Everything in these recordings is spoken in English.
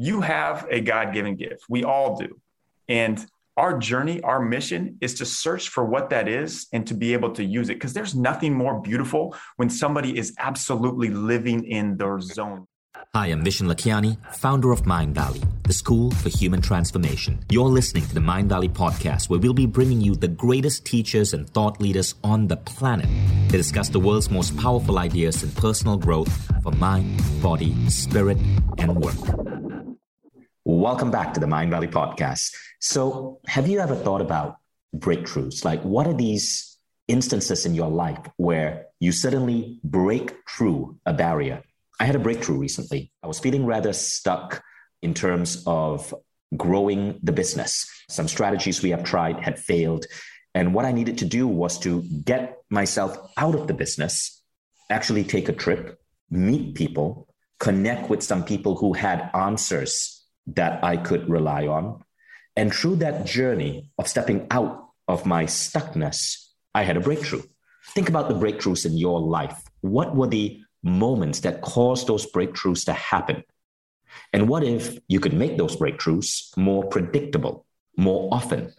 You have a God-given gift. We all do. And our journey, our mission is to search for what that is and to be able to use it, because there's nothing more beautiful when somebody is absolutely living in their zone. Hi, I'm Vishen Lakhiani, founder of Mindvalley, the school for human transformation. You're listening to the Mindvalley podcast, where we'll be bringing you the greatest teachers and thought leaders on the planet to discuss the world's most powerful ideas in personal growth for mind, body, spirit, and work. Welcome back to the Mindvalley podcast. So have you ever thought about breakthroughs? Like, what are these instances in your life where you suddenly break through a barrier? I had a breakthrough recently. I was feeling rather stuck in terms of growing the business. Some strategies we have tried had failed. And what I needed to do was to get myself out of the business, actually take a trip, meet people, connect with some people who had answers that I could rely on. And through that journey of stepping out of my stuckness, I had a breakthrough. Think about the breakthroughs in your life. What were the moments that caused those breakthroughs to happen? And what if you could make those breakthroughs more predictable, more often?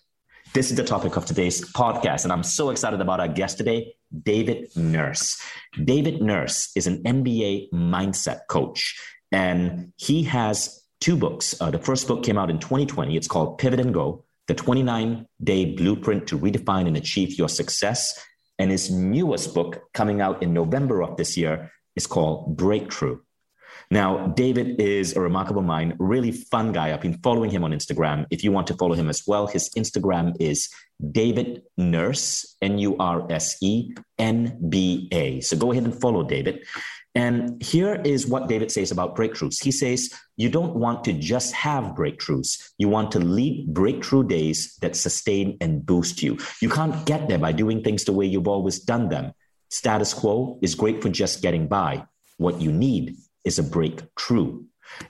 This is the topic of today's podcast, and I'm so excited about our guest today, David Nurse. David Nurse is an NBA mindset coach, and he has two books. The first book came out in 2020. It's called Pivot and Go, the 29-day blueprint to redefine and achieve your success. And his newest book, coming out in November of this year, is called Breakthrough. Now, David is a remarkable mind, really fun guy. I've been following him on Instagram. If you want to follow him as well, his Instagram is David Nurse, N-U-R-S-E-N-B-A. So go ahead and follow David. And here is what David says about breakthroughs. He says, you don't want to just have breakthroughs. You want to lead breakthrough days that sustain and boost you. You can't get there by doing things the way you've always done them. Status quo is great for just getting by. What you need is a breakthrough.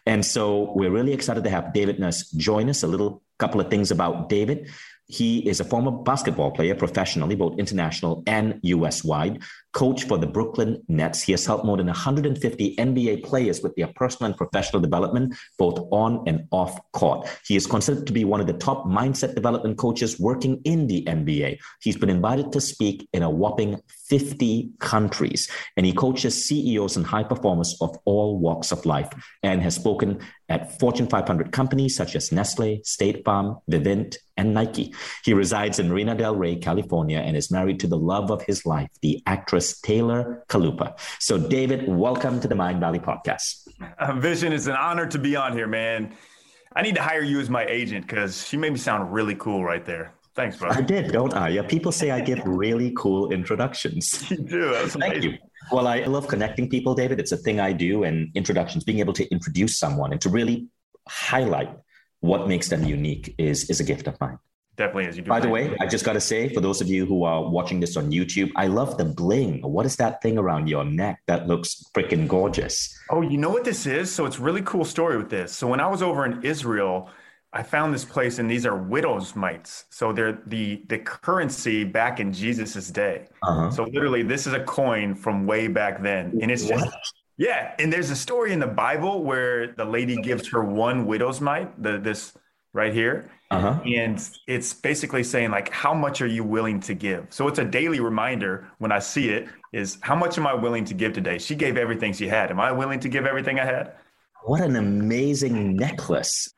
And so we're really excited to have David Nurse join us. A little couple of things about David. He is a former basketball player professionally, both international and US-wide, coach for the Brooklyn Nets. He has helped more than 150 NBA players with their personal and professional development, both on and off court. He is considered to be one of the top mindset development coaches working in the NBA. He's been invited to speak in a whopping 50 countries, and he coaches CEOs and high performers of all walks of life, and has spoken at Fortune 500 companies such as Nestle, State Farm, Vivint, and Nike. He resides in Marina del Rey, California, and is married to the love of his life, the actress Taylor Kalupa. So David, welcome to the Mindvalley podcast. Vishen, it's an honor to be on here, man. I need to hire you as my agent because she made me sound really cool right there. Thanks, brother. I did, don't I? Yeah, people say I give really cool introductions. You do. Thank you. Well, I love connecting people, David. It's a thing I do, and introductions, being able to introduce someone and to really highlight what makes them unique is a gift of mine. Definitely is. You do. By the way, I just got to say, for those of you who are watching this on YouTube, I love the bling. What is that thing around your neck that looks freaking gorgeous? Oh, you know what this is? So it's a really cool story with this. So when I was over in Israel, I found this place, and these are widow's mites. So they're the currency back in Jesus's day. Uh-huh. So literally, this is a coin from way back then. And it's just, yeah. And there's a story in the Bible where the lady gives her one widow's mite, this right here. Uh-huh. And it's basically saying, like, how much are you willing to give? So it's a daily reminder when I see it is, how much am I willing to give today? She gave everything she had. Am I willing to give everything I had? What an amazing necklace.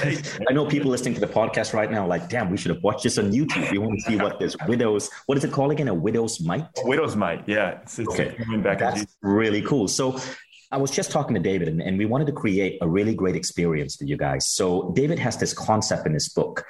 I know people listening to the podcast right now are like, damn, we should have watched this on YouTube. We want to see what this widow's, what is it called again? A widow's mite? A widow's mite, yeah. It's okay. Back. That's really cool. So I was just talking to David, and we wanted to create a really great experience for you guys. So David has this concept in his book.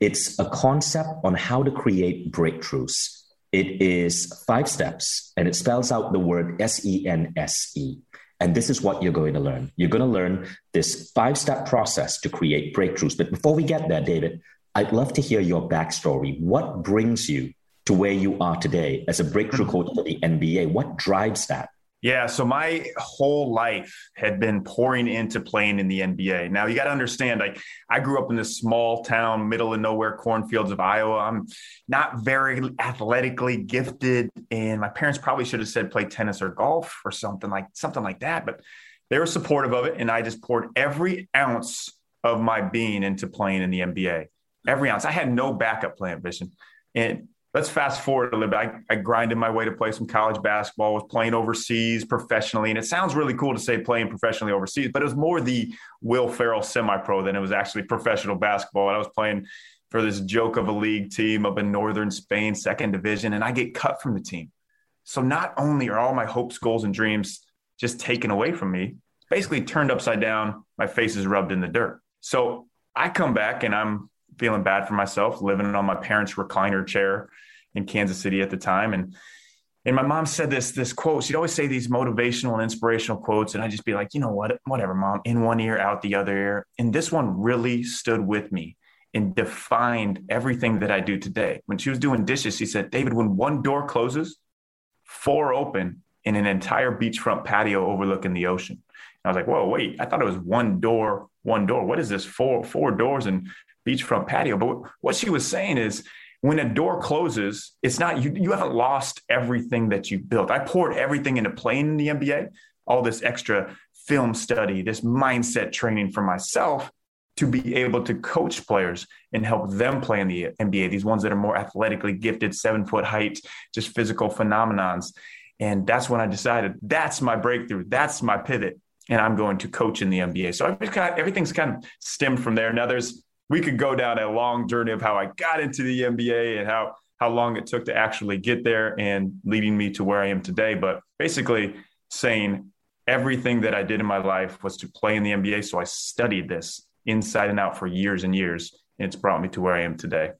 It's a concept on how to create breakthroughs. It is 5 steps, and it spells out the word S-E-N-S-E. And this is what you're going to learn. You're going to learn this 5-step process to create breakthroughs. But before we get there, David, I'd love to hear your backstory. What brings you to where you are today as a breakthrough coach for the NBA? What drives that? Yeah, so my whole life had been pouring into playing in the NBA. Now, you got to understand, like, I grew up in this small town, middle of nowhere, cornfields of Iowa. I'm not very athletically gifted, and my parents probably should have said play tennis or golf or something like that. But They were supportive of it, and I just poured every ounce of my being into playing in the NBA. Every ounce. I had no backup plan, Vishen. And let's fast forward a little bit. I grinded my way to play some college basketball, was playing overseas professionally. And it sounds really cool to say playing professionally overseas, but it was more the Will Ferrell semi-pro than it was actually professional basketball. And I was playing for this joke of a league team up in Northern Spain, second division, and I get cut from the team. So not only are all my hopes, goals, and dreams just taken away from me, basically turned upside down, my face is rubbed in the dirt. So I come back and I'm feeling bad for myself, living on my parents' recliner chair in Kansas City at the time. And my mom said this quote. She'd always say these motivational and inspirational quotes. And I'd just be like, you know what, whatever, Mom, in one ear, out the other ear. And this one really stood with me and defined everything that I do today. When she was doing dishes, she said, David, when one door closes, four open in an entire beachfront patio overlooking the ocean. And I was like, whoa, wait, I thought it was one door. What is this? Four doors and beachfront patio. But what she was saying is when a door closes, it's not you haven't lost everything that you built. I poured everything into playing in the NBA, all this extra film study, this mindset training for myself to be able to coach players and help them play in the NBA, these ones that are more athletically gifted, 7-foot height, just physical phenomenons. And that's when I decided that's my breakthrough. That's my pivot. And I'm going to coach in the NBA. So everything's kind of stemmed from there. Now we could go down a long journey of how I got into the NBA and how long it took to actually get there and leading me to where I am today. But basically saying everything that I did in my life was to play in the NBA. So I studied this inside and out for years and years. And it's brought me to where I am today.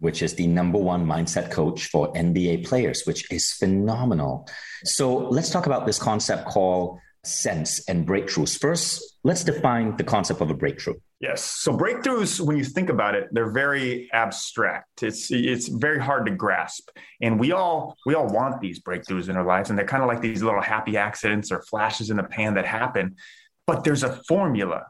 Which is the number one mindset coach for NBA players, which is phenomenal. So let's talk about this concept called SENSE and breakthroughs. First, let's define the concept of a breakthrough. Yes. So breakthroughs, when you think about it, they're very abstract. It's very hard to grasp. And we all want these breakthroughs in our lives. And they're kind of like these little happy accidents or flashes in the pan that happen. But there's a formula.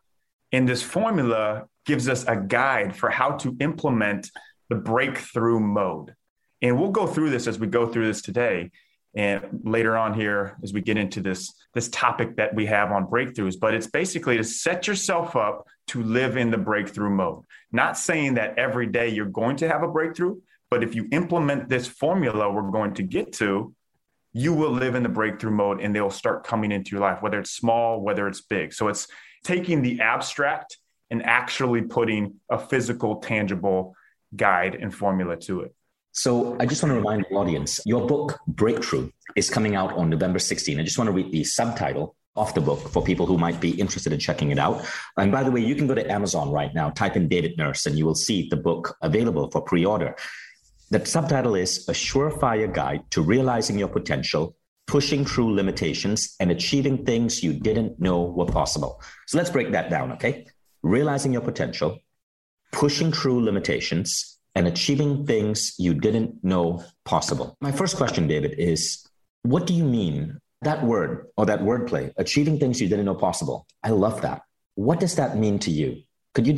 And this formula gives us a guide for how to implement the breakthrough mode. And we'll go through this as we go through this today. And later on here, as we get into this topic that we have on breakthroughs, but it's basically to set yourself up to live in the breakthrough mode. Not saying that every day you're going to have a breakthrough, but if you implement this formula we're going to get to, you will live in the breakthrough mode and they'll start coming into your life, whether it's small, whether it's big. So it's taking the abstract and actually putting a physical, tangible guide and formula to it. So I just want to remind the audience, your book, Breakthrough, is coming out on November 16. I just want to read the subtitle of the book for people who might be interested in checking it out. And by the way, you can go to Amazon right now, type in David Nurse, and you will see the book available for pre-order. The subtitle is A Surefire Guide to Realizing Your Potential, Pushing Through Limitations, and Achieving Things You Didn't Know Were Possible. So let's break that down, okay? Realizing your potential, pushing through limitations, and achieving things you didn't know possible. My first question, David, is what do you mean that word or that wordplay, achieving things you didn't know possible? I love that. What does that mean to you? Could you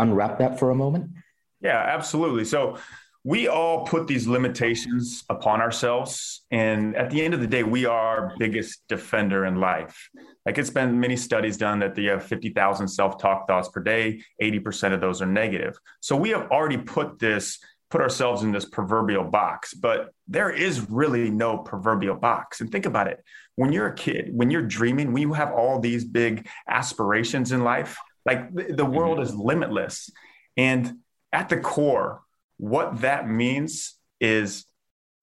unwrap that for a moment? Yeah, absolutely. So we all put these limitations upon ourselves. And at the end of the day, we are our biggest defender in life. Like it's been many studies done that you have 50,000 self-talk thoughts per day, 80% of those are negative. So we have already put ourselves in this proverbial box, but there is really no proverbial box. And think about it. When you're a kid, when you're dreaming, when you have all these big aspirations in life, like the world is limitless. And at the core, what that means is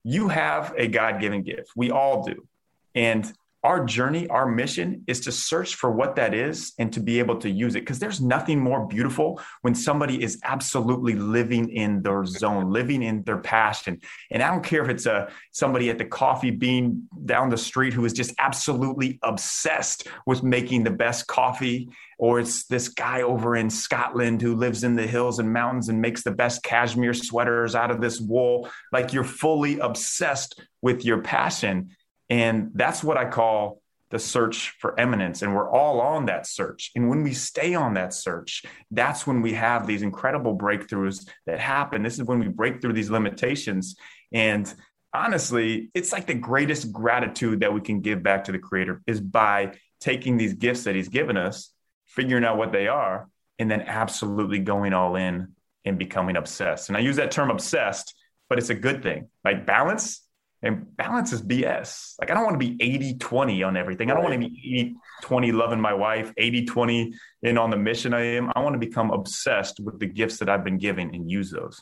you have a God-given gift. We all do. And our journey, our mission is to search for what that is and to be able to use it, because there's nothing more beautiful when somebody is absolutely living in their zone, living in their passion. And I don't care if it's somebody at the coffee bean down the street who is just absolutely obsessed with making the best coffee, or it's this guy over in Scotland who lives in the hills and mountains and makes the best cashmere sweaters out of this wool. Like you're fully obsessed with your passion. And that's what I call the search for eminence. And we're all on that search. And when we stay on that search, that's when we have these incredible breakthroughs that happen. This is when we break through these limitations. And honestly, it's like the greatest gratitude that we can give back to the Creator is by taking these gifts that he's given us, figuring out what they are, and then absolutely going all in and becoming obsessed. And I use that term obsessed, but it's a good thing. Like balance, and balance is BS. Like I don't want to be 80-20 on everything. I don't want to be 80-20 loving my wife, 80-20 in on the mission I am. I want to become obsessed with the gifts that I've been giving and use those.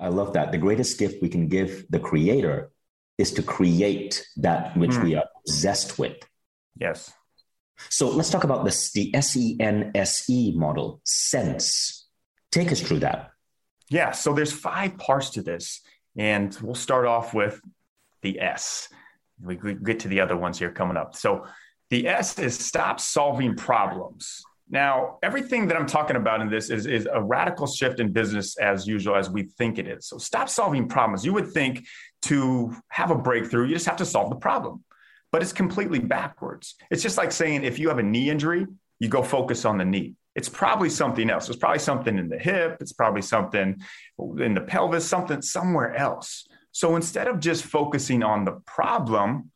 I love that. The greatest gift we can give the creator is to create that which we are obsessed with. Yes. So let's talk about this, the SENSE model, sense. Take us through that. Yeah, so there's 5 parts to this, and we'll start off with the S. We get to the other ones here coming up. So the S is stop solving problems. Now, everything that I'm talking about in this is a radical shift in business as usual as we think it is. So stop solving problems. You would think to have a breakthrough, you just have to solve the problem. But it's completely backwards. It's just like saying if you have a knee injury, you go focus on the knee. It's probably something else. It's probably something in the hip. It's probably something in the pelvis, something somewhere else. So instead of just focusing on the problem,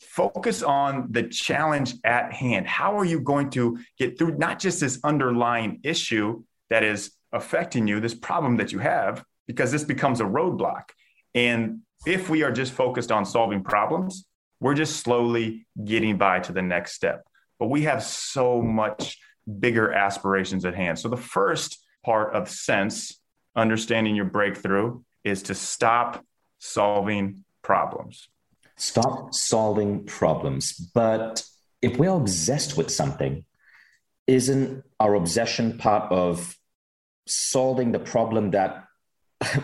focus on the challenge at hand. How are you going to get through not just this underlying issue that is affecting you, this problem that you have, because this becomes a roadblock. And if we are just focused on solving problems, we're just slowly getting by to the next step. But we have so much bigger aspirations at hand. So the first part of sense, understanding your breakthrough, is to stop solving problems. Stop solving problems. But if we're obsessed with something, isn't our obsession part of solving the problem that,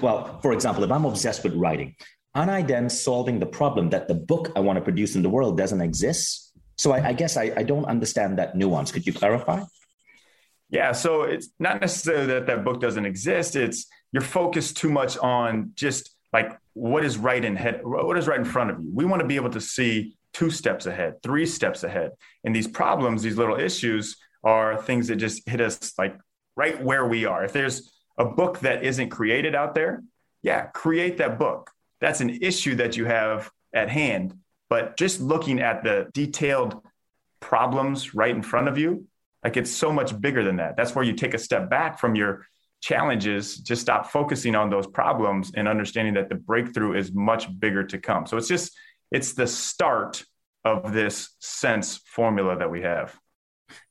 well, for example, if I'm obsessed with writing, aren't I then solving the problem that the book I want to produce in the world doesn't exist? So I guess I don't understand that nuance. Could you clarify? Yeah, so it's not necessarily that that book doesn't exist. It's you're focused too much on just like what is right in front of you. We want to be able to see 2 steps ahead, 3 steps ahead. And these problems, these little issues are things that just hit us like right where we are. If there's a book that isn't created out there, yeah, create that book. That's an issue that you have at hand. But just looking at the detailed problems right in front of you, like it's so much bigger than that. That's where you take a step back from your challenges, just stop focusing on those problems and understanding that the breakthrough is much bigger to come. So it's the start of this sense formula that we have.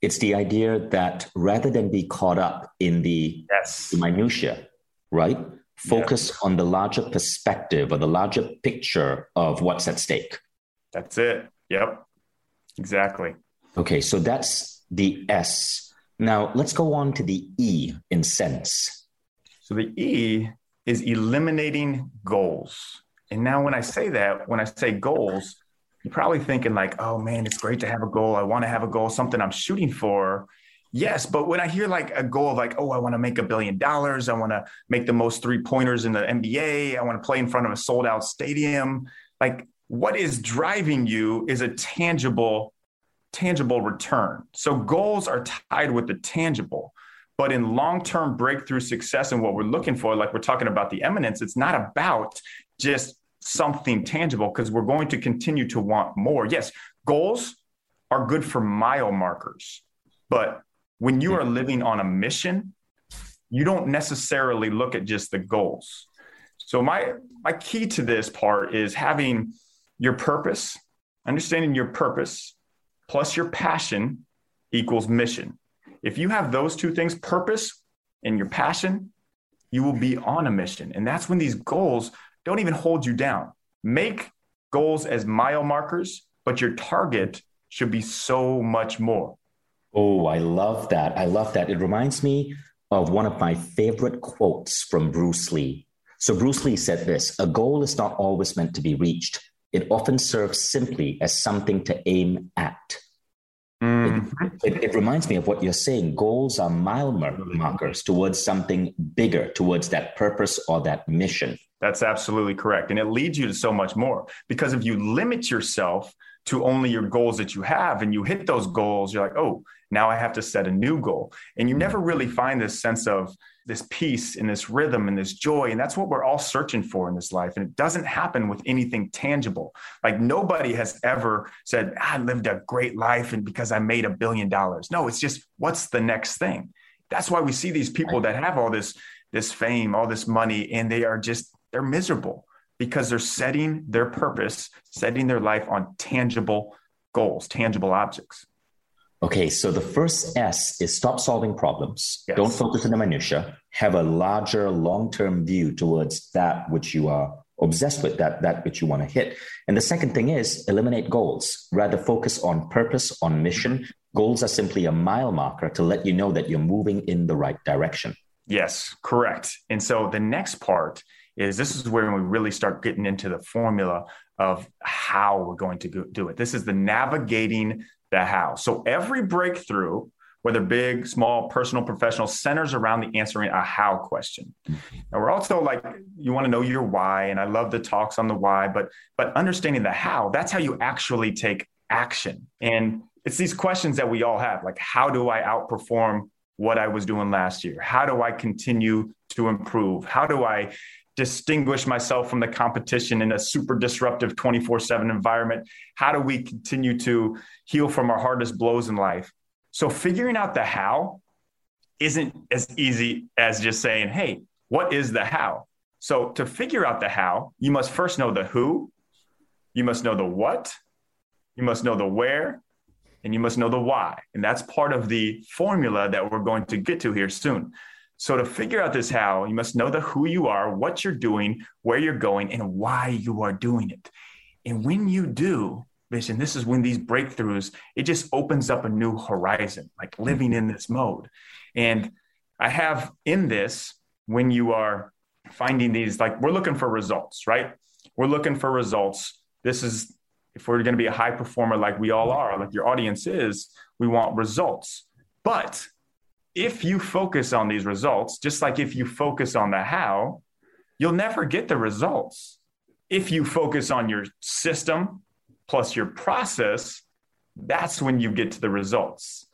It's the idea that rather than be caught up in the minutia, right? Focus on the larger perspective or the larger picture of what's at stake. That's it. Yep, exactly. Okay, so that's the S. Now let's go on to the E in sense. So the E is eliminating goals. And now when I say that, when I say goals, you're probably thinking like, oh man, it's great to have a goal. I want to have a goal, something I'm shooting for. Yes, but when I hear like a goal of like, oh, I want to make $1 billion. I want to make the most 3-pointers in the NBA. I want to play in front of a sold out stadium. Like what is driving you is a tangible return. So goals are tied with the tangible, but in long-term breakthrough success and what we're looking for, like we're talking about the eminence, it's not about just something tangible because we're going to continue to want more. Yes, goals are good for mile markers, but when you are living on a mission, you don't necessarily look at just the goals. So my key to this part is having your purpose, understanding your purpose, plus your passion equals mission. If you have those 2 things, purpose and your passion, you will be on a mission. And that's when these goals don't even hold you down. Make goals as mile markers, but your target should be so much more. Oh, I love that. I love that. It reminds me of one of my favorite quotes from Bruce Lee. So Bruce Lee said this, "A goal is not always meant to be reached. It often serves simply as something to aim at." It reminds me of what you're saying. Goals are mile markers towards something bigger, towards that purpose or that mission. That's absolutely correct. And it leads you to so much more because if you limit yourself to only your goals that you have and you hit those goals, you're like, oh, Now I have to set a new goal. And you never really find this sense of this peace and this rhythm and this joy. And that's what we're all searching for in this life. And it doesn't happen with anything tangible. Like nobody has ever said, I lived a great life and because I made $1 billion. No, it's just, what's the next thing? That's why we see these people that have all this fame, all this money, and they are just, they're miserable because they're setting their purpose, setting their life on tangible goals, tangible objects. Okay, so the first S is stop solving problems. Yes. Don't focus on the minutia. Have a larger long-term view towards that which you are obsessed with, that which you want to hit. And the second thing is eliminate goals. Rather focus on purpose, on mission. Goals are simply a mile marker to let you know that you're moving in the right direction. Yes, correct. And so the next part is, this is where we really start getting into the formula of how we're going to do it. This is the navigating the how. So every breakthrough, whether big, small, personal, professional, centers around the answering a how question. And we're also like, you want to know your why. And I love the talks on the why, but understanding the how, that's how you actually take action. And it's these questions that we all have, like, how do I outperform what I was doing last year? How do I continue to improve? How do I distinguish myself from the competition in a super disruptive 24/7 environment? How do we continue to heal from our hardest blows in life? So figuring out the how isn't as easy as just saying, hey, what is the how? So to figure out the how, you must first know the who, you must know the what, you must know the where, and you must know the why. And that's part of the formula that we're going to get to here soon. So to figure out this how, you must know the who you are, what you're doing, where you're going, and why you are doing it. And when you do, Vishen, this is when these breakthroughs, it just opens up a new horizon, like living in this mode. And I have in this, when you are finding these, like, we're looking for results, right? We're looking for results. This is, if we're going to be a high performer, like we all are, like your audience is, we want results. But if you focus on these results, just like if you focus on the how, you'll never get the results. If you focus on your system plus your process, that's when you get to the results.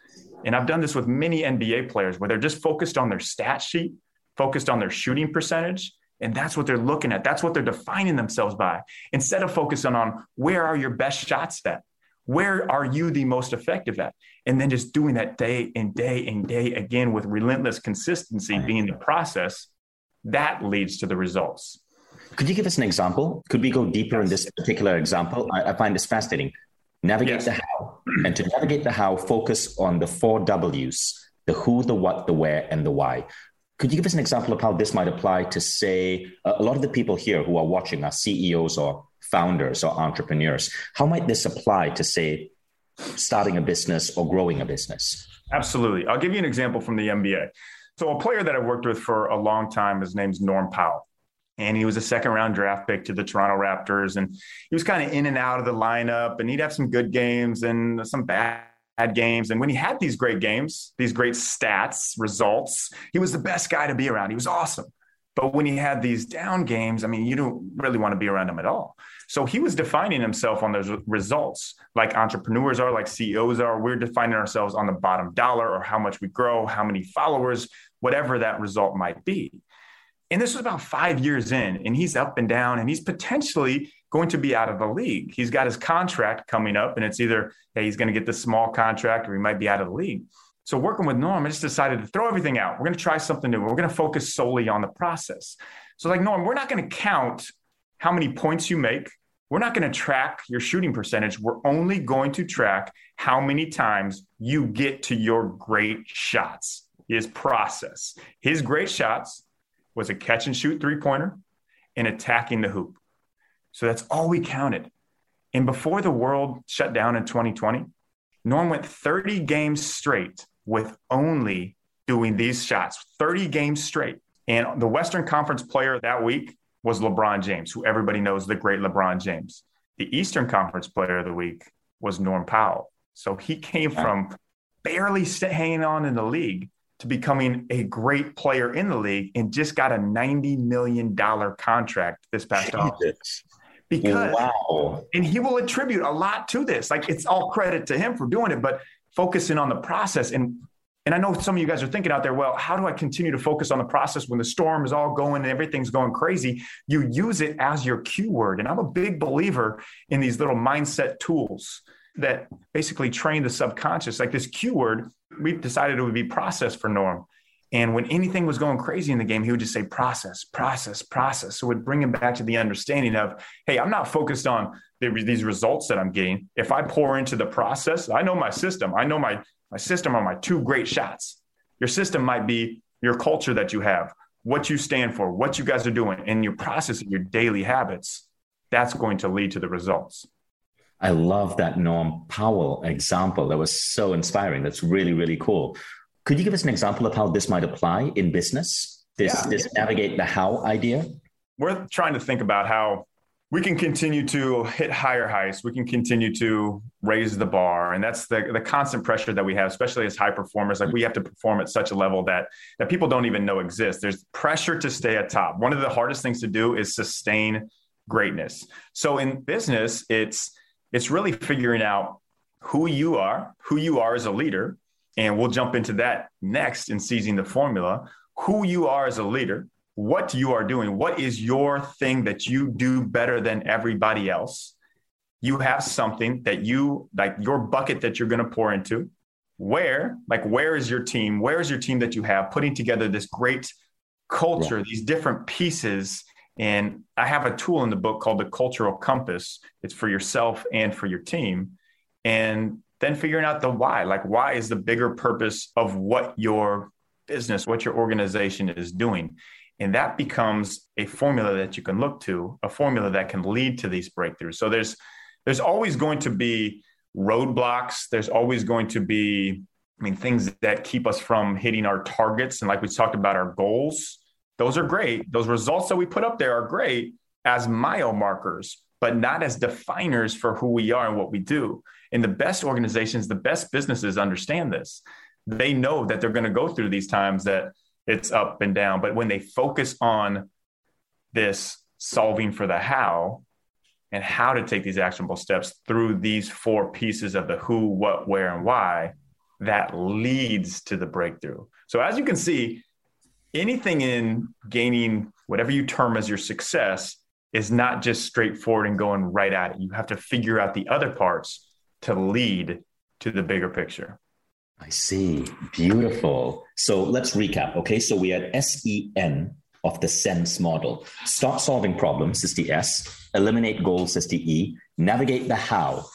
And I've done this with many NBA players where they're just focused on their stat sheet, focused on their shooting percentage, and that's what they're looking at. That's what they're defining themselves by. Instead of focusing on where are your best shots at? Where are you the most effective at? And then just doing that day and day and day again with relentless consistency being the process, that leads to the results. Could you give us an example? Could we go deeper in this particular example? I find this fascinating. Navigate the how. And to navigate the how, focus on the 4 W's, the who, the what, the where, and the why. Could you give us an example of how this might apply to, say, a lot of the people here who are watching are CEOs or founders or entrepreneurs? How might this apply to, say, starting a business or growing a business? Absolutely. I'll give you an example from the NBA. So a player that I worked with for a long time, his name's Norm Powell. And he was a second-round draft pick to the Toronto Raptors. And he was kind of in and out of the lineup. And he'd have some good games and some bad games. And when he had these great games, these great stats, results, he was the best guy to be around. He was awesome. But when he had these down games, I mean, you don't really want to be around him at all. So he was defining himself on those results, like entrepreneurs are, like CEOs are. We're defining ourselves on the bottom dollar or how much we grow, how many followers, whatever that result might be. And this was about 5 years in, and he's up and down, and he's potentially going to be out of the league. He's got his contract coming up, and it's either, hey, he's going to get the small contract or he might be out of the league. So working with Norm, I just decided to throw everything out. We're going to try something new. We're going to focus solely on the process. So like, Norm, we're not going to count how many points you make. We're not going to track your shooting percentage. We're only going to track how many times you get to your great shots. His process. His great shots was a catch and shoot 3-pointer and attacking the hoop. So that's all we counted. And before the world shut down in 2020, Norm went 30 games straight with only doing these shots, 30 games straight. And the Western Conference player that week was LeBron James, who everybody knows, the great LeBron James. The Eastern Conference player of the week was Norm Powell. So he came from barely hanging on in the league to becoming a great player in the league and just got a $90 million contract this past offseason. Because, and he will attribute a lot to this. Like, it's all credit to him for doing it, but focus in on the process. And I know some of you guys are thinking out there, well, how do I continue to focus on the process when the storm is all going and everything's going crazy? You use it as your cue word. And I'm a big believer in these little mindset tools that basically train the subconscious. Like this cue word, we decided it would be process for Norm. And when anything was going crazy in the game, he would just say process, process, process. So it would bring him back to the understanding of, hey, I'm not focused on these results that I'm getting. If I pour into the process, I know my system. I know my system are my two great shots. Your system might be your culture that you have, what you stand for, what you guys are doing, and your process and your daily habits. That's going to lead to the results. I love that Norm Powell example. That was so inspiring. That's really, really cool. Could you give us an example of how this might apply in business? This navigate the how idea? We're trying to think about how we can continue to hit higher heights. We can continue to raise the bar. And that's the constant pressure that we have, especially as high performers. Like we have to perform at such a level that people don't even know exists. There's pressure to stay atop. One of the hardest things to do is sustain greatness. So in business, it's really figuring out who you are as a leader. And we'll jump into that next in seizing the formula, who you are as a leader, what you are doing, what is your thing that you do better than everybody else. You have something that you, like your bucket that you're going to pour into. Where is your team? Where is your team that you have putting together this great culture, these different pieces? And I have a tool in the book called the Cultural Compass. It's for yourself and for your team. And then figuring out the why, like why is the bigger purpose of what your business, what your organization is doing. And that becomes a formula that you can look to, a formula that can lead to these breakthroughs. So there's always going to be roadblocks. There's always going to be, things that keep us from hitting our targets. And like we talked about our goals, those are great. Those results that we put up there are great as mile markers, but not as definers for who we are and what we do. And the best organizations, the best businesses understand this. They know that they're going to go through these times that it's up and down. But when they focus on this solving for the how and how to take these actionable steps through these four pieces of the who, what, where, and why, that leads to the breakthrough. So as you can see, anything in gaining whatever you term as your success is not just straightforward and going right at it. You have to figure out the other parts to lead to the bigger picture. I see. Beautiful. So let's recap. Okay. So we had SEN of the SENSE model. Start solving problems is the S. Eliminate goals is the E. Navigate the how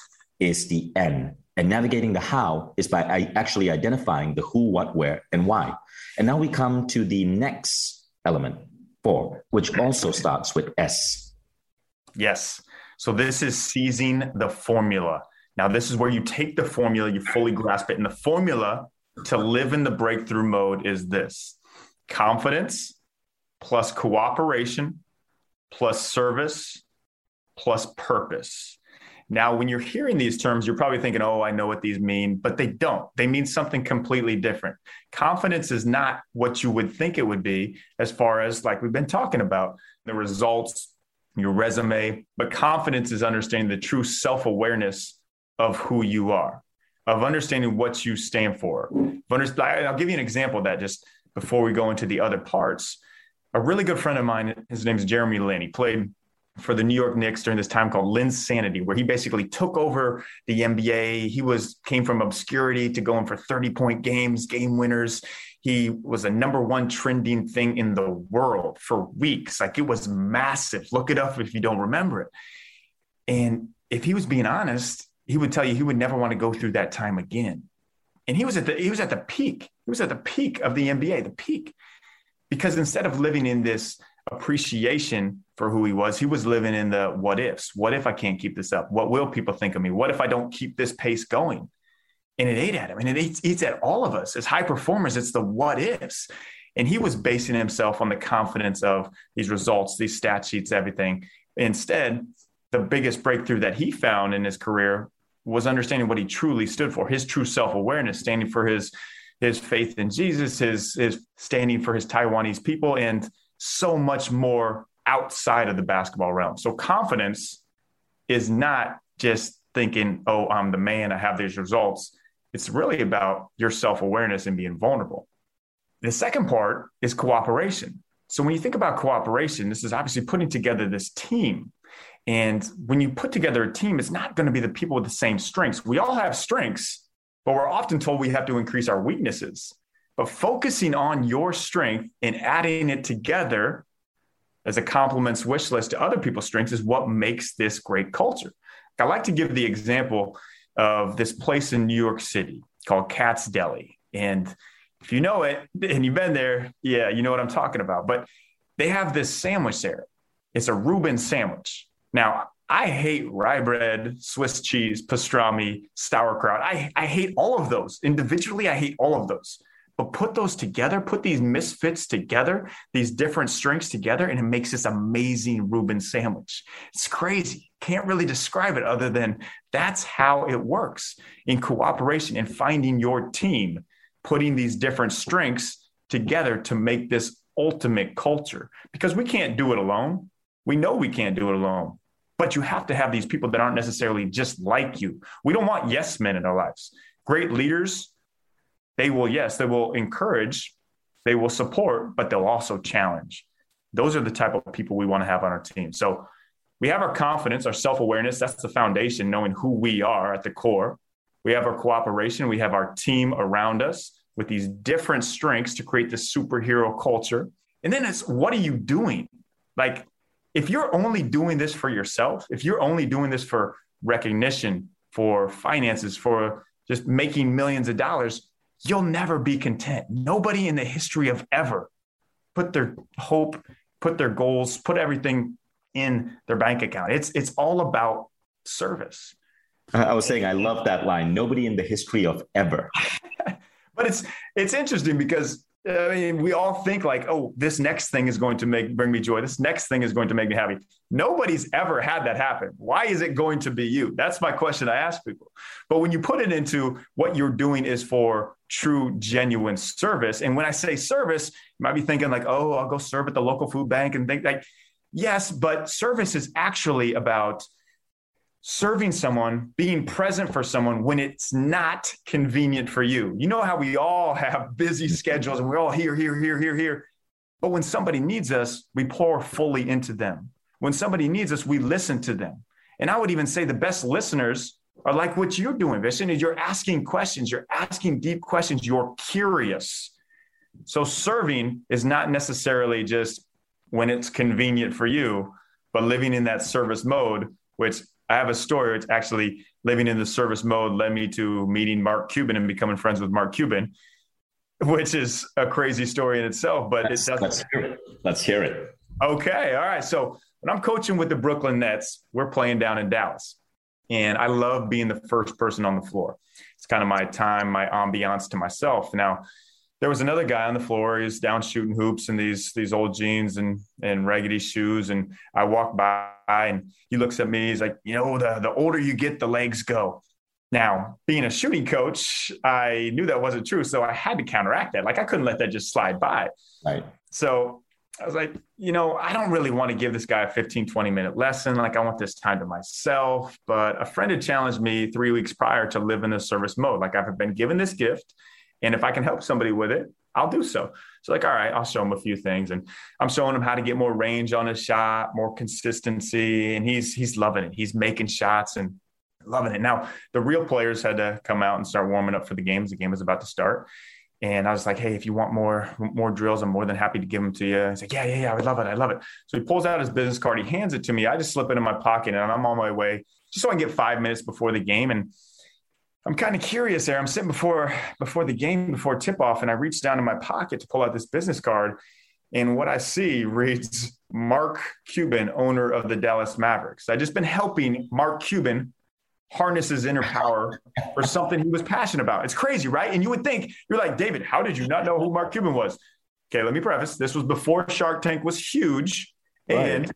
is the N. And navigating the how is by actually identifying the who, what, where, and why. And now we come to the next element, 4, which also starts with S. Yes. So this is seizing the formula. Now, this is where you take the formula, you fully grasp it. And the formula to live in the breakthrough mode is this: confidence plus cooperation plus service plus purpose. Now, when you're hearing these terms, you're probably thinking, oh, I know what these mean, but they don't. They mean something completely different. Confidence is not what you would think it would be as far as like we've been talking about the results, your resume, but confidence is understanding the true self-awareness of who you are, of understanding what you stand for. I'll give you an example of that just before we go into the other parts. A really good friend of mine, his name is Jeremy Lin. He played for the New York Knicks during this time called Linsanity, where he basically took over the NBA. He came from obscurity to going for 30-point games, game winners. He was a #1 trending thing in the world for weeks. Like it was massive. Look it up if you don't remember it. And if he was being honest, he would tell you he would never want to go through that time again. And he was at the peak. He was at the peak of the NBA, the peak. Because instead of living in this appreciation for who he was living in the what ifs. What if I can't keep this up? What will people think of me? What if I don't keep this pace going? And it ate at him. And it eats at all of us. As high performers, it's the what ifs. And he was basing himself on the confidence of these results, these stat sheets, everything. Instead, the biggest breakthrough that he found in his career was understanding what he truly stood for, his true self-awareness, standing for his faith in Jesus, his standing for his Taiwanese people, and so much more outside of the basketball realm. So confidence is not just thinking, oh, I'm the man, I have these results. It's really about your self-awareness and being vulnerable. The second part is cooperation. So when you think about cooperation, this is obviously putting together this team. And when you put together a team, it's not going to be the people with the same strengths. We all have strengths, but we're often told we have to increase our weaknesses. But focusing on your strength and adding it together as a complement's wish list to other people's strengths is what makes this great culture. I like to give the example of this place in New York City called Katz's Deli. And if you know it and you've been there, yeah, you know what I'm talking about. But they have this sandwich there. It's a Reuben sandwich. Now, I hate rye bread, Swiss cheese, pastrami, sauerkraut. I hate all of those. Individually, I hate all of those. But put those together, put these misfits together, these different strengths together, and it makes this amazing Reuben sandwich. It's crazy. Can't really describe it other than that's how it works in cooperation and finding your team, putting these different strengths together to make this ultimate culture. Because we can't do it alone. We know we can't do it alone. But you have to have these people that aren't necessarily just like you. We don't want yes men in our lives. Great leaders, they will encourage, they will support, but they'll also challenge. Those are the type of people we want to have on our team. So we have our confidence, our self-awareness. That's the foundation, knowing who we are at the core. We have our cooperation. We have our team around us with these different strengths to create this superhero culture. And then it's, what are you doing? Like, if you're only doing this for yourself, if you're only doing this for recognition, for finances, for just making millions of dollars, you'll never be content. Nobody in the history of ever put their hope, put their goals, put everything in their bank account. It's all about service. I was saying, I love that line. Nobody in the history of ever. But it's interesting because I mean, we all think like, oh, this next thing is going to bring me joy. This next thing is going to make me happy. Nobody's ever had that happen. Why is it going to be you? That's my question I ask people. But when you put it into what you're doing is for true, genuine service. And when I say service, you might be thinking like, oh, I'll go serve at the local food bank and think like, yes, but service is actually about serving someone, being present for someone when it's not convenient for you. You know how we all have busy schedules and we're all here. But when somebody needs us, we pour fully into them. When somebody needs us, we listen to them. And I would even say the best listeners are like what you're doing, Vishen, is you're asking questions, you're asking deep questions, you're curious. So serving is not necessarily just when it's convenient for you, but living in that service mode, which I have a story. It's actually living in the service mode led me to meeting Mark Cuban and becoming friends with Mark Cuban, which is a crazy story in itself, but Let's hear it. Okay. All right. So when I'm coaching with the Brooklyn Nets, we're playing down in Dallas, and I love being the first person on the floor. It's kind of my time, my ambiance to myself. Now, there was another guy on the floor. He was down shooting hoops in these old jeans and raggedy shoes. And I walked by and he looks at me. He's like, you know, the older you get, the legs go. Now, being a shooting coach, I knew that wasn't true. So I had to counteract that. Like, I couldn't let that just slide by. Right. So I was like, you know, I don't really want to give this guy a 15, 20-minute lesson. Like, I want this time to myself. But a friend had challenged me 3 weeks prior to live in the service mode. Like, I've been given this gift, and if I can help somebody with it, I'll do so. So like, all right, I'll show him a few things. And I'm showing him how to get more range on his shot, more consistency. And he's loving it. He's making shots and loving it. Now, the real players had to come out and start warming up for the games. The game was about to start. And I was like, hey, if you want more drills, I'm more than happy to give them to you. He's like, yeah, I love it. So he pulls out his business card. He hands it to me. I just slip it in my pocket and I'm on my way just so I can get 5 minutes before the game. And I'm kind of curious there. I'm sitting before the game, before tip-off, and I reach down in my pocket to pull out this business card. And what I see reads, Mark Cuban, owner of the Dallas Mavericks. I've just been helping Mark Cuban harness his inner power for something he was passionate about. It's crazy, right? And you would think, you're like, David, how did you not know who Mark Cuban was? Okay, let me preface. This was before Shark Tank was huge. Right. And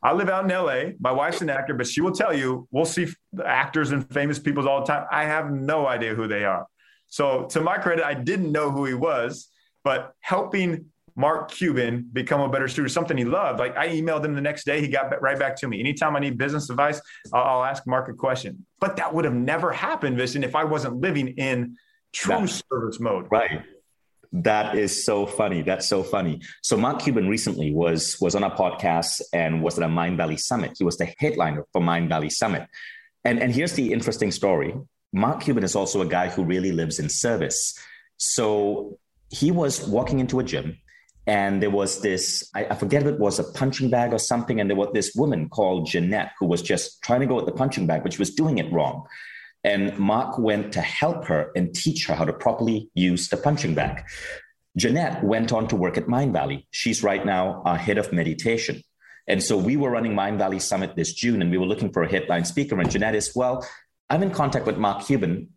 I live out in LA. My wife's an actor, but she will tell you, we'll see actors and famous people all the time. I have no idea who they are. So to my credit, I didn't know who he was, but helping Mark Cuban, become a better student, something he loved. Like I emailed him the next day. He got right back to me. Anytime I need business advice, I'll ask Mark a question. But that would have never happened, Vishen, if I wasn't living in true service mode. Right. That is so funny. That's so funny. So Mark Cuban recently was on a podcast and was at a Mindvalley Summit. He was the headliner for Mindvalley Summit. And here's the interesting story. Mark Cuban is also a guy who really lives in service. So he was walking into a gym. And there was this, I forget if it was a punching bag or something. And there was this woman called Jeanette who was just trying to go at the punching bag, but she was doing it wrong. And Mark went to help her and teach her how to properly use the punching bag. Jeanette went on to work at Mindvalley. She's right now our head of meditation. And so we were running Mindvalley Summit this June and we were looking for a headline speaker. And Jeanette is, well, I'm in contact with Mark Cuban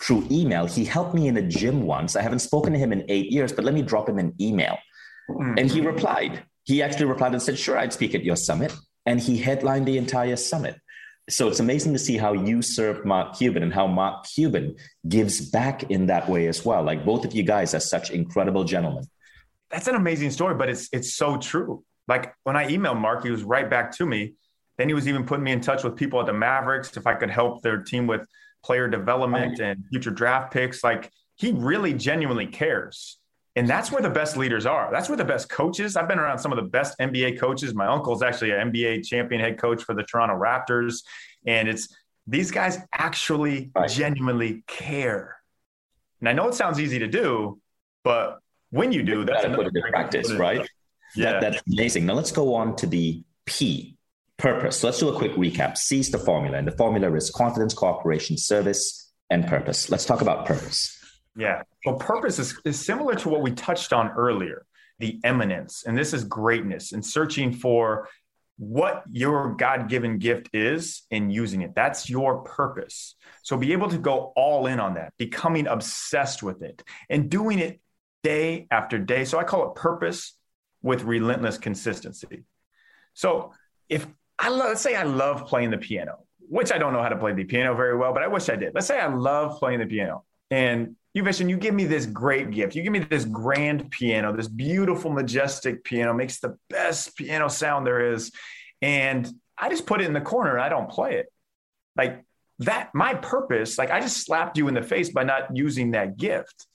through email. He helped me in a gym once. I haven't spoken to him in 8 years, but let me drop him an email. And he replied. He actually replied and said, sure, I'd speak at your summit. And he headlined the entire summit. So it's amazing to see how you served Mark Cuban and how Mark Cuban gives back in that way as well. Like both of you guys are such incredible gentlemen. That's an amazing story, but it's so true. Like when I emailed Mark, he was right back to me. Then he was even putting me in touch with people at the Mavericks if I could help their team with player development and future draft picks. Like he really genuinely cares. And that's where the best leaders are. That's where the best coaches. I've been around some of the best NBA coaches. My uncle's actually an NBA champion head coach for the Toronto Raptors. And it's these guys actually genuinely care. And I know it sounds easy to do, but when you do, that's put into practice, right? Yeah. That's amazing. Now let's go on to the P, purpose. So let's do a quick recap. C is the formula. And the formula is confidence, cooperation, service, and purpose. Let's talk about purpose. Yeah. Well, purpose is similar to what we touched on earlier, the eminence. And this is greatness and searching for what your God-given gift is and using it. That's your purpose. So be able to go all in on that, becoming obsessed with it and doing it day after day. So I call it purpose with relentless consistency. So if let's say I love playing the piano, which I don't know how to play the piano very well, but I wish I did. Let's say I love playing the piano and you, Vishen, you give me this great gift. You give me this grand piano, this beautiful, majestic piano, makes the best piano sound there is. And I just put it in the corner and I don't play it. Like that, my purpose, like I just slapped you in the face by not using that gift.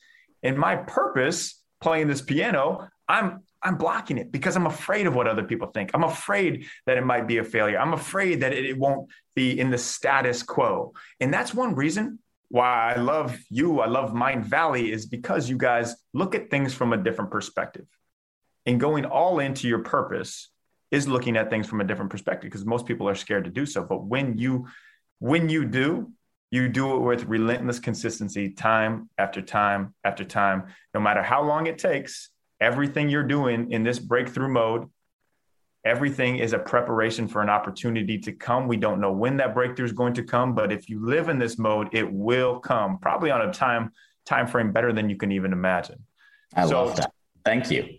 And my purpose playing this piano, I'm blocking it because I'm afraid of what other people think. I'm afraid that it might be a failure. I'm afraid that it won't be in the status quo. And that's one reason why I love you, I love Mindvalley, is because you guys look at things from a different perspective. And going all into your purpose is looking at things from a different perspective because most people are scared to do so. But when you do, you do it with relentless consistency, time after time after time, no matter how long it takes. Everything you're doing in this breakthrough mode, everything is a preparation for an opportunity to come. We don't know when that breakthrough is going to come, but if you live in this mode, it will come, probably on a time frame better than you can even imagine. I love that. Thank you.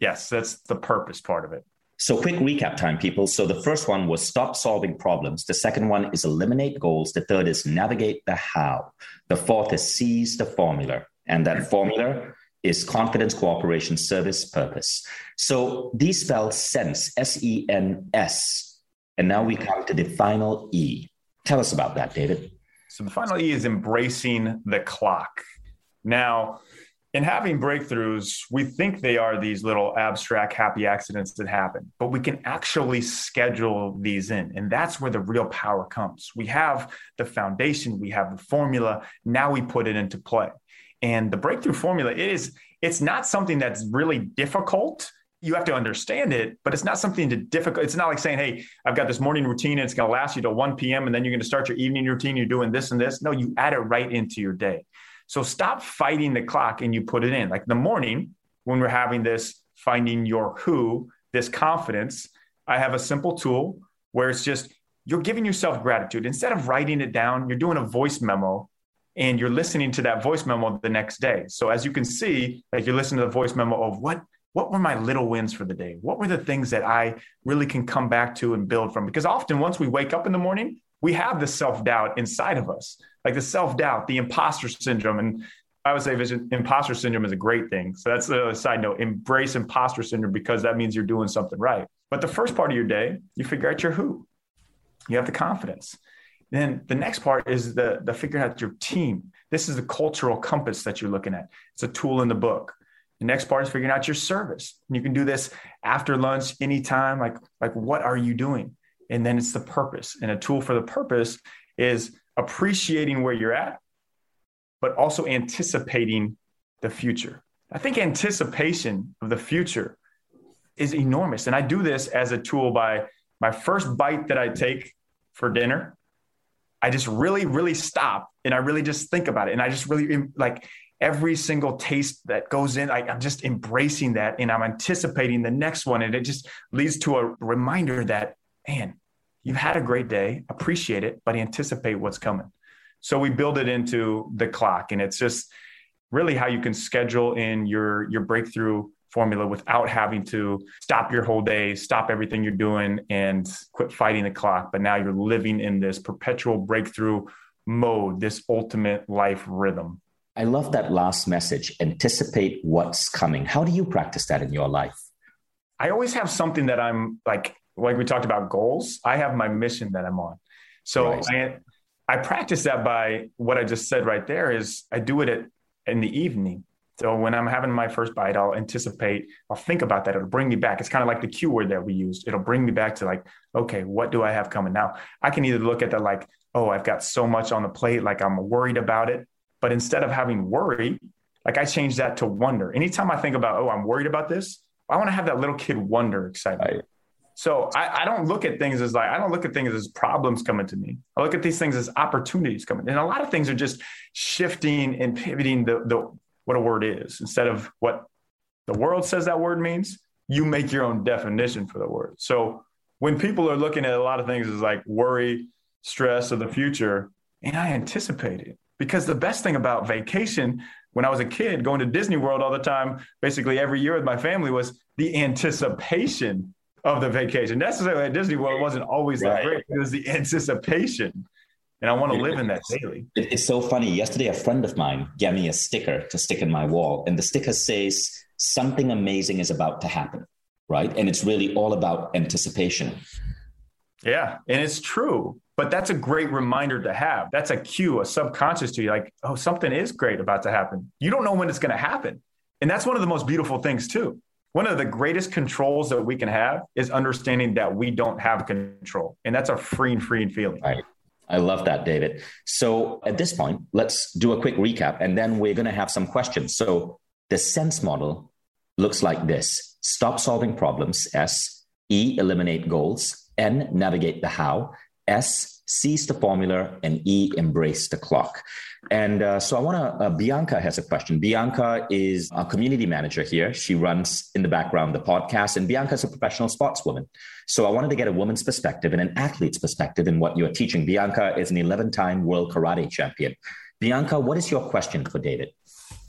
Yes, that's the purpose part of it. So quick recap time, people. So the first one was stop solving problems. The second one is eliminate goals. The third is navigate the how. The fourth is seize the formula. And that formula is confidence, cooperation, service, purpose. So these spell SENSE, S-E-N-S. And now we come to the final E. Tell us about that, David. So the final E is embracing the clock. Now, in having breakthroughs, we think they are these little abstract happy accidents that happen, but we can actually schedule these in. And that's where the real power comes. We have the foundation, we have the formula. Now we put it into play. And the breakthrough formula it's not something that's really difficult. You have to understand it, but it's not something that's difficult. It's not like saying, hey, I've got this morning routine and it's going to last you till 1 p.m. and then you're going to start your evening routine. You're doing this and this. No, you add it right into your day. So stop fighting the clock and you put it in. Like the morning when we're having this finding your who, this confidence, I have a simple tool where it's just you're giving yourself gratitude. Instead of writing it down, you're doing a voice memo. And you're listening to that voice memo the next day. So as you can see, like you're listening to the voice memo of what were my little wins for the day? What were the things that I really can come back to and build from? Because often once we wake up in the morning, we have the self-doubt inside of us, like the self-doubt, the imposter syndrome. And I would say Vishen, imposter syndrome is a great thing. So that's a side note. Embrace imposter syndrome because that means you're doing something right. But the first part of your day, you figure out your who. You have the confidence. Then the next part is the figuring out your team. This is the cultural compass that you're looking at. It's a tool in the book. The next part is figuring out your service. And you can do this after lunch, anytime, like what are you doing? And then it's the purpose. And a tool for the purpose is appreciating where you're at, but also anticipating the future. I think anticipation of the future is enormous. And I do this as a tool by my first bite that I take for dinner. I just really, really stop. And I really just think about it. And I just really like every single taste that goes in, I'm just embracing that. And I'm anticipating the next one. And it just leads to a reminder that, man, you've had a great day, appreciate it, but anticipate what's coming. So we build it into the clock, and it's just really how you can schedule in your breakthrough formula without having to stop your whole day, stop everything you're doing and quit fighting the clock. But now you're living in this perpetual breakthrough mode, this ultimate life rhythm. I love that last message, anticipate what's coming. How do you practice that in your life? I always have something that I'm like we talked about goals. I have my mission that I'm on. So right. I practice that by what I just said right there is I do it in the evening. So when I'm having my first bite, I'll anticipate, I'll think about that. It'll bring me back. It's kind of like the cue word that we used. It'll bring me back to like, okay, what do I have coming now? I can either look at that like, oh, I've got so much on the plate, like I'm worried about it. But instead of having worry, like I change that to wonder. Anytime I think about, oh, I'm worried about this, I want to have that little kid wonder excitement. Right. So I don't look at things as I don't look at things as problems coming to me. I look at these things as opportunities coming. And a lot of things are just shifting and pivoting the what a word is. Instead of what the world says that word means, you make your own definition for the word. So when people are looking at a lot of things as like worry, stress of the future, and I anticipate it. Because the best thing about vacation, when I was a kid going to Disney World all the time, basically every year with my family, was the anticipation of the vacation. Necessarily at Disney World, it wasn't always that great. It was the anticipation. And I want to live in that daily. It's so funny. Yesterday, a friend of mine gave me a sticker to stick in my wall. And the sticker says, something amazing is about to happen, right? And it's really all about anticipation. Yeah, and it's true. But that's a great reminder to have. That's a cue, a subconscious to you. Like, oh, something is great about to happen. You don't know when it's going to happen. And that's one of the most beautiful things, too. One of the greatest controls that we can have is understanding that we don't have control. And that's a freeing feeling. Right. I love that, David. So at this point, let's do a quick recap, and then we're going to have some questions. So the SENSE model looks like this. Stop solving problems, S. E, eliminate goals. N, navigate the how. S, seize the formula. And E, embrace the clock. And so I want to, Bianca has a question. Bianca is a community manager here. She runs in the background the podcast, and Bianca is a professional sportswoman. So I wanted to get a woman's perspective and an athlete's perspective in what you're teaching. Bianca is an 11-time world karate champion. Bianca, what is your question for David?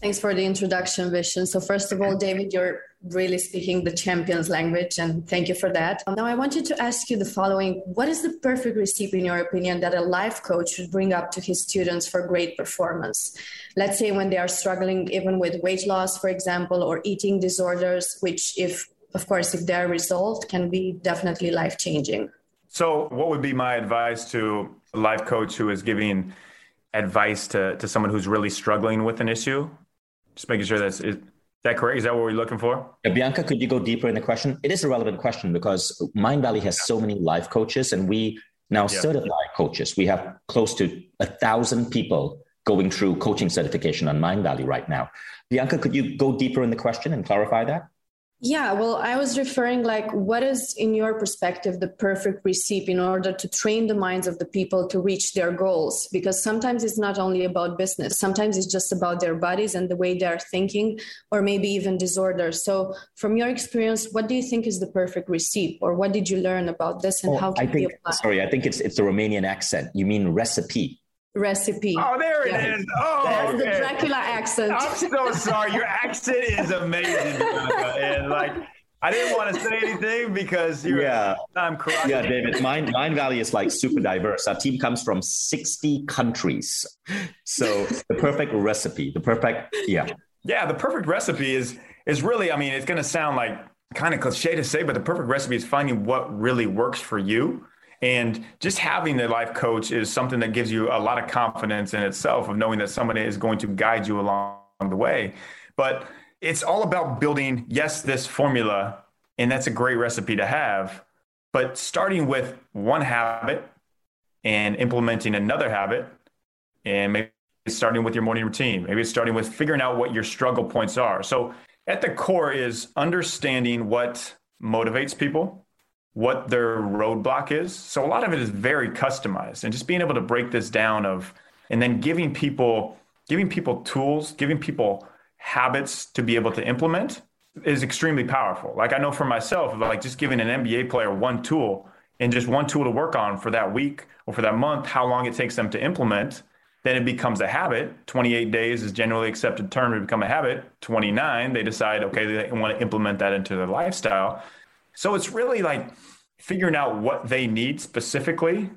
Thanks for the introduction, Vishen. So first of all, David, you're really speaking the champion's language, and thank you for that. Now, I wanted to ask you the following. What is the perfect recipe, in your opinion, that a life coach should bring up to his students for great performance? Let's say when they are struggling even with weight loss, for example, or eating disorders, which if they're resolved, can be definitely life-changing. So what would be my advice to a life coach who is giving advice to someone who's really struggling with an issue? Just making sure is that correct? Is that what we're looking for? Yeah, Bianca, could you go deeper in the question? It is a relevant question because Mindvalley has so many life coaches, and we now certify coaches. We have close to 1,000 people going through coaching certification on Mindvalley right now. Bianca, could you go deeper in the question and clarify that? Yeah, well, I was referring what is, in your perspective, the perfect recipe in order to train the minds of the people to reach their goals? Because sometimes it's not only about business. Sometimes it's just about their bodies and the way they're thinking, or maybe even disorders. So from your experience, what do you think is the perfect recipe, or what did you learn about this, and how can you apply? Sorry, I think it's the Romanian accent. You mean recipe. Recipe. Oh, there it is. Oh, that's okay. The Dracula accent. I'm so sorry. Your accent is amazing. And I didn't want to say anything because you're correct. Yeah, David, Mindvalley is like super diverse. Our team comes from 60 countries. So the perfect recipe, the perfect, Yeah, the perfect recipe is really, I mean, it's going to sound like kind of cliche to say, but the perfect recipe is finding what really works for you. And just having a life coach is something that gives you a lot of confidence in itself of knowing that somebody is going to guide you along the way. But it's all about building, yes, this formula, and that's a great recipe to have, but starting with one habit and implementing another habit, and maybe it's starting with your morning routine. Maybe it's starting with figuring out what your struggle points are. So at the core is understanding what motivates people, what their roadblock is. So a lot of it is very customized, and just being able to break this down of, and then giving people tools, giving people habits to be able to implement is extremely powerful. Like I know for myself, like just giving an NBA player one tool and just one tool to work on for that week or for that month, how long it takes them to implement, then it becomes a habit. 28 days is generally accepted term to become a habit. 29, they decide, okay, they want to implement that into their lifestyle. So it's really like figuring out what they need specifically,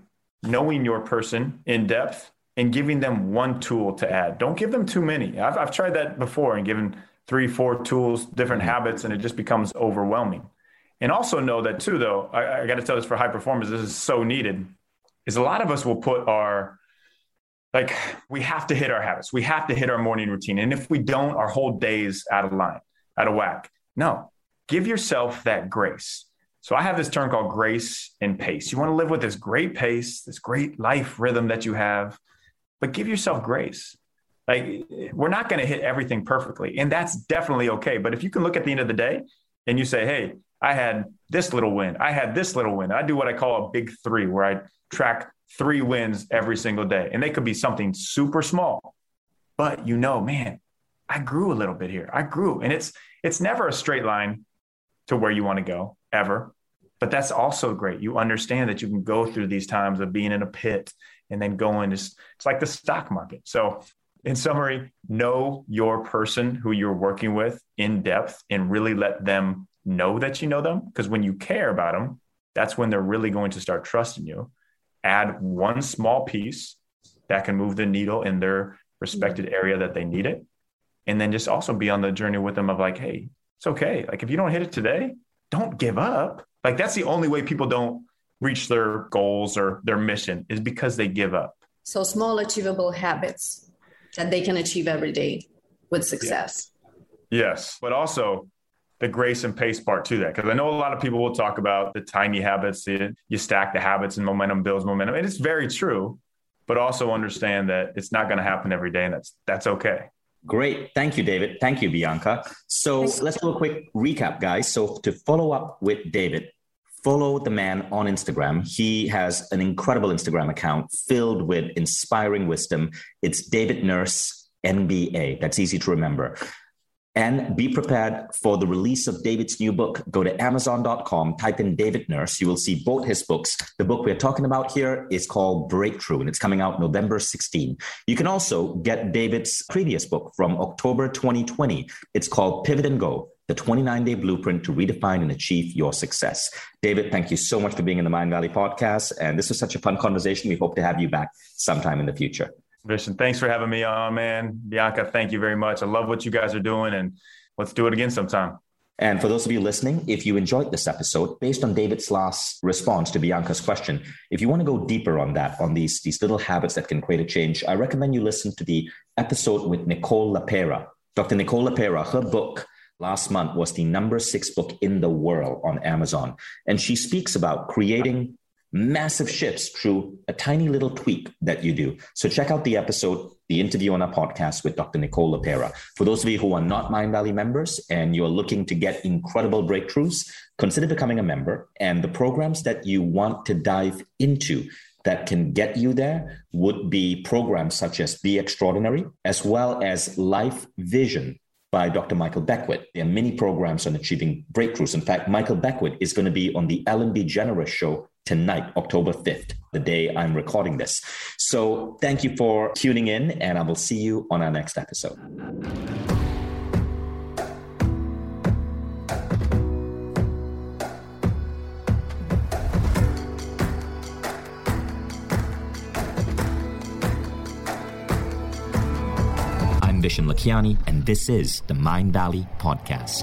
knowing your person in depth, and giving them one tool to add. Don't give them too many. I've tried that before and given 3-4 tools, different habits, and it just becomes overwhelming. And also know that too, though, I got to tell this for high performers, this is so needed, is a lot of us will put our, like, we have to hit our habits. We have to hit our morning routine. And if we don't, our whole day's out of line, out of whack. No, give yourself that grace. So I have this term called grace and pace. You want to live with this great pace, this great life rhythm that you have, but give yourself grace. Like, we're not going to hit everything perfectly, and that's definitely okay. But if you can look at the end of the day and you say, hey, I had this little win. I had this little win. I do what I call a big three, where I track 3 wins every single day. And they could be something super small, but you know, man, I grew a little bit here. I grew. And it's never a straight line to where you want to go ever, but that's also great. You understand that you can go through these times of being in a pit and then going, it's like the stock market. So in summary, know your person who you're working with in depth and really let them know that you know them. Because when you care about them, that's when they're really going to start trusting you. Add one small piece that can move the needle in their respected area that they need it. And then just also be on the journey with them of like, hey, it's okay. Like if you don't hit it today, don't give up. Like that's the only way people don't reach their goals or their mission is because they give up. So small achievable habits that they can achieve every day with success. Yes. But also the grace and pace part to that. Because I know a lot of people will talk about the tiny habits. You stack the habits and momentum builds momentum. And it's very true, but also understand that it's not going to happen every day. And that's okay. Great. Thank you, David. Thank you, Bianca. So let's do a quick recap, guys. So to follow up with David, follow the man on Instagram. He has an incredible Instagram account filled with inspiring wisdom. It's David Nurse, NBA. That's easy to remember. And be prepared for the release of David's new book. Go to Amazon.com, type in David Nurse. You will see both his books. The book we're talking about here is called Breakthrough, and it's coming out November 16. You can also get David's previous book from October 2020. It's called Pivot and Go, the 29-day blueprint to redefine and achieve your success. David, thank you so much for being in the Mindvalley podcast. And this was such a fun conversation. We hope to have you back sometime in the future. Vishen, thanks for having me on, man. Bianca, thank you very much. I love what you guys are doing, and let's do it again sometime. And for those of you listening, if you enjoyed this episode, based on David's last response to Bianca's question, if you want to go deeper on that, on these little habits that can create a change, I recommend you listen to the episode with Nicole LePera. Dr. Nicole LePera, her book last month was the number 6 book in the world on Amazon. And she speaks about creating massive shifts through a tiny little tweak that you do. So check out the episode, the interview on our podcast with Dr. Nicole LePera. For those of you who are not Mindvalley members and you're looking to get incredible breakthroughs, consider becoming a member. And the programs that you want to dive into that can get you there would be programs such as Be Extraordinary, as well as Life Vision by Dr. Michael Beckwith. There are many programs on achieving breakthroughs. In fact, Michael Beckwith is going to be on the Ellen DeGeneres Show tonight, October 5th, the day I'm recording this. So thank you for tuning in, and I will see you on our next episode. Vishen Lakhiani, and this is the Mindvalley Podcast.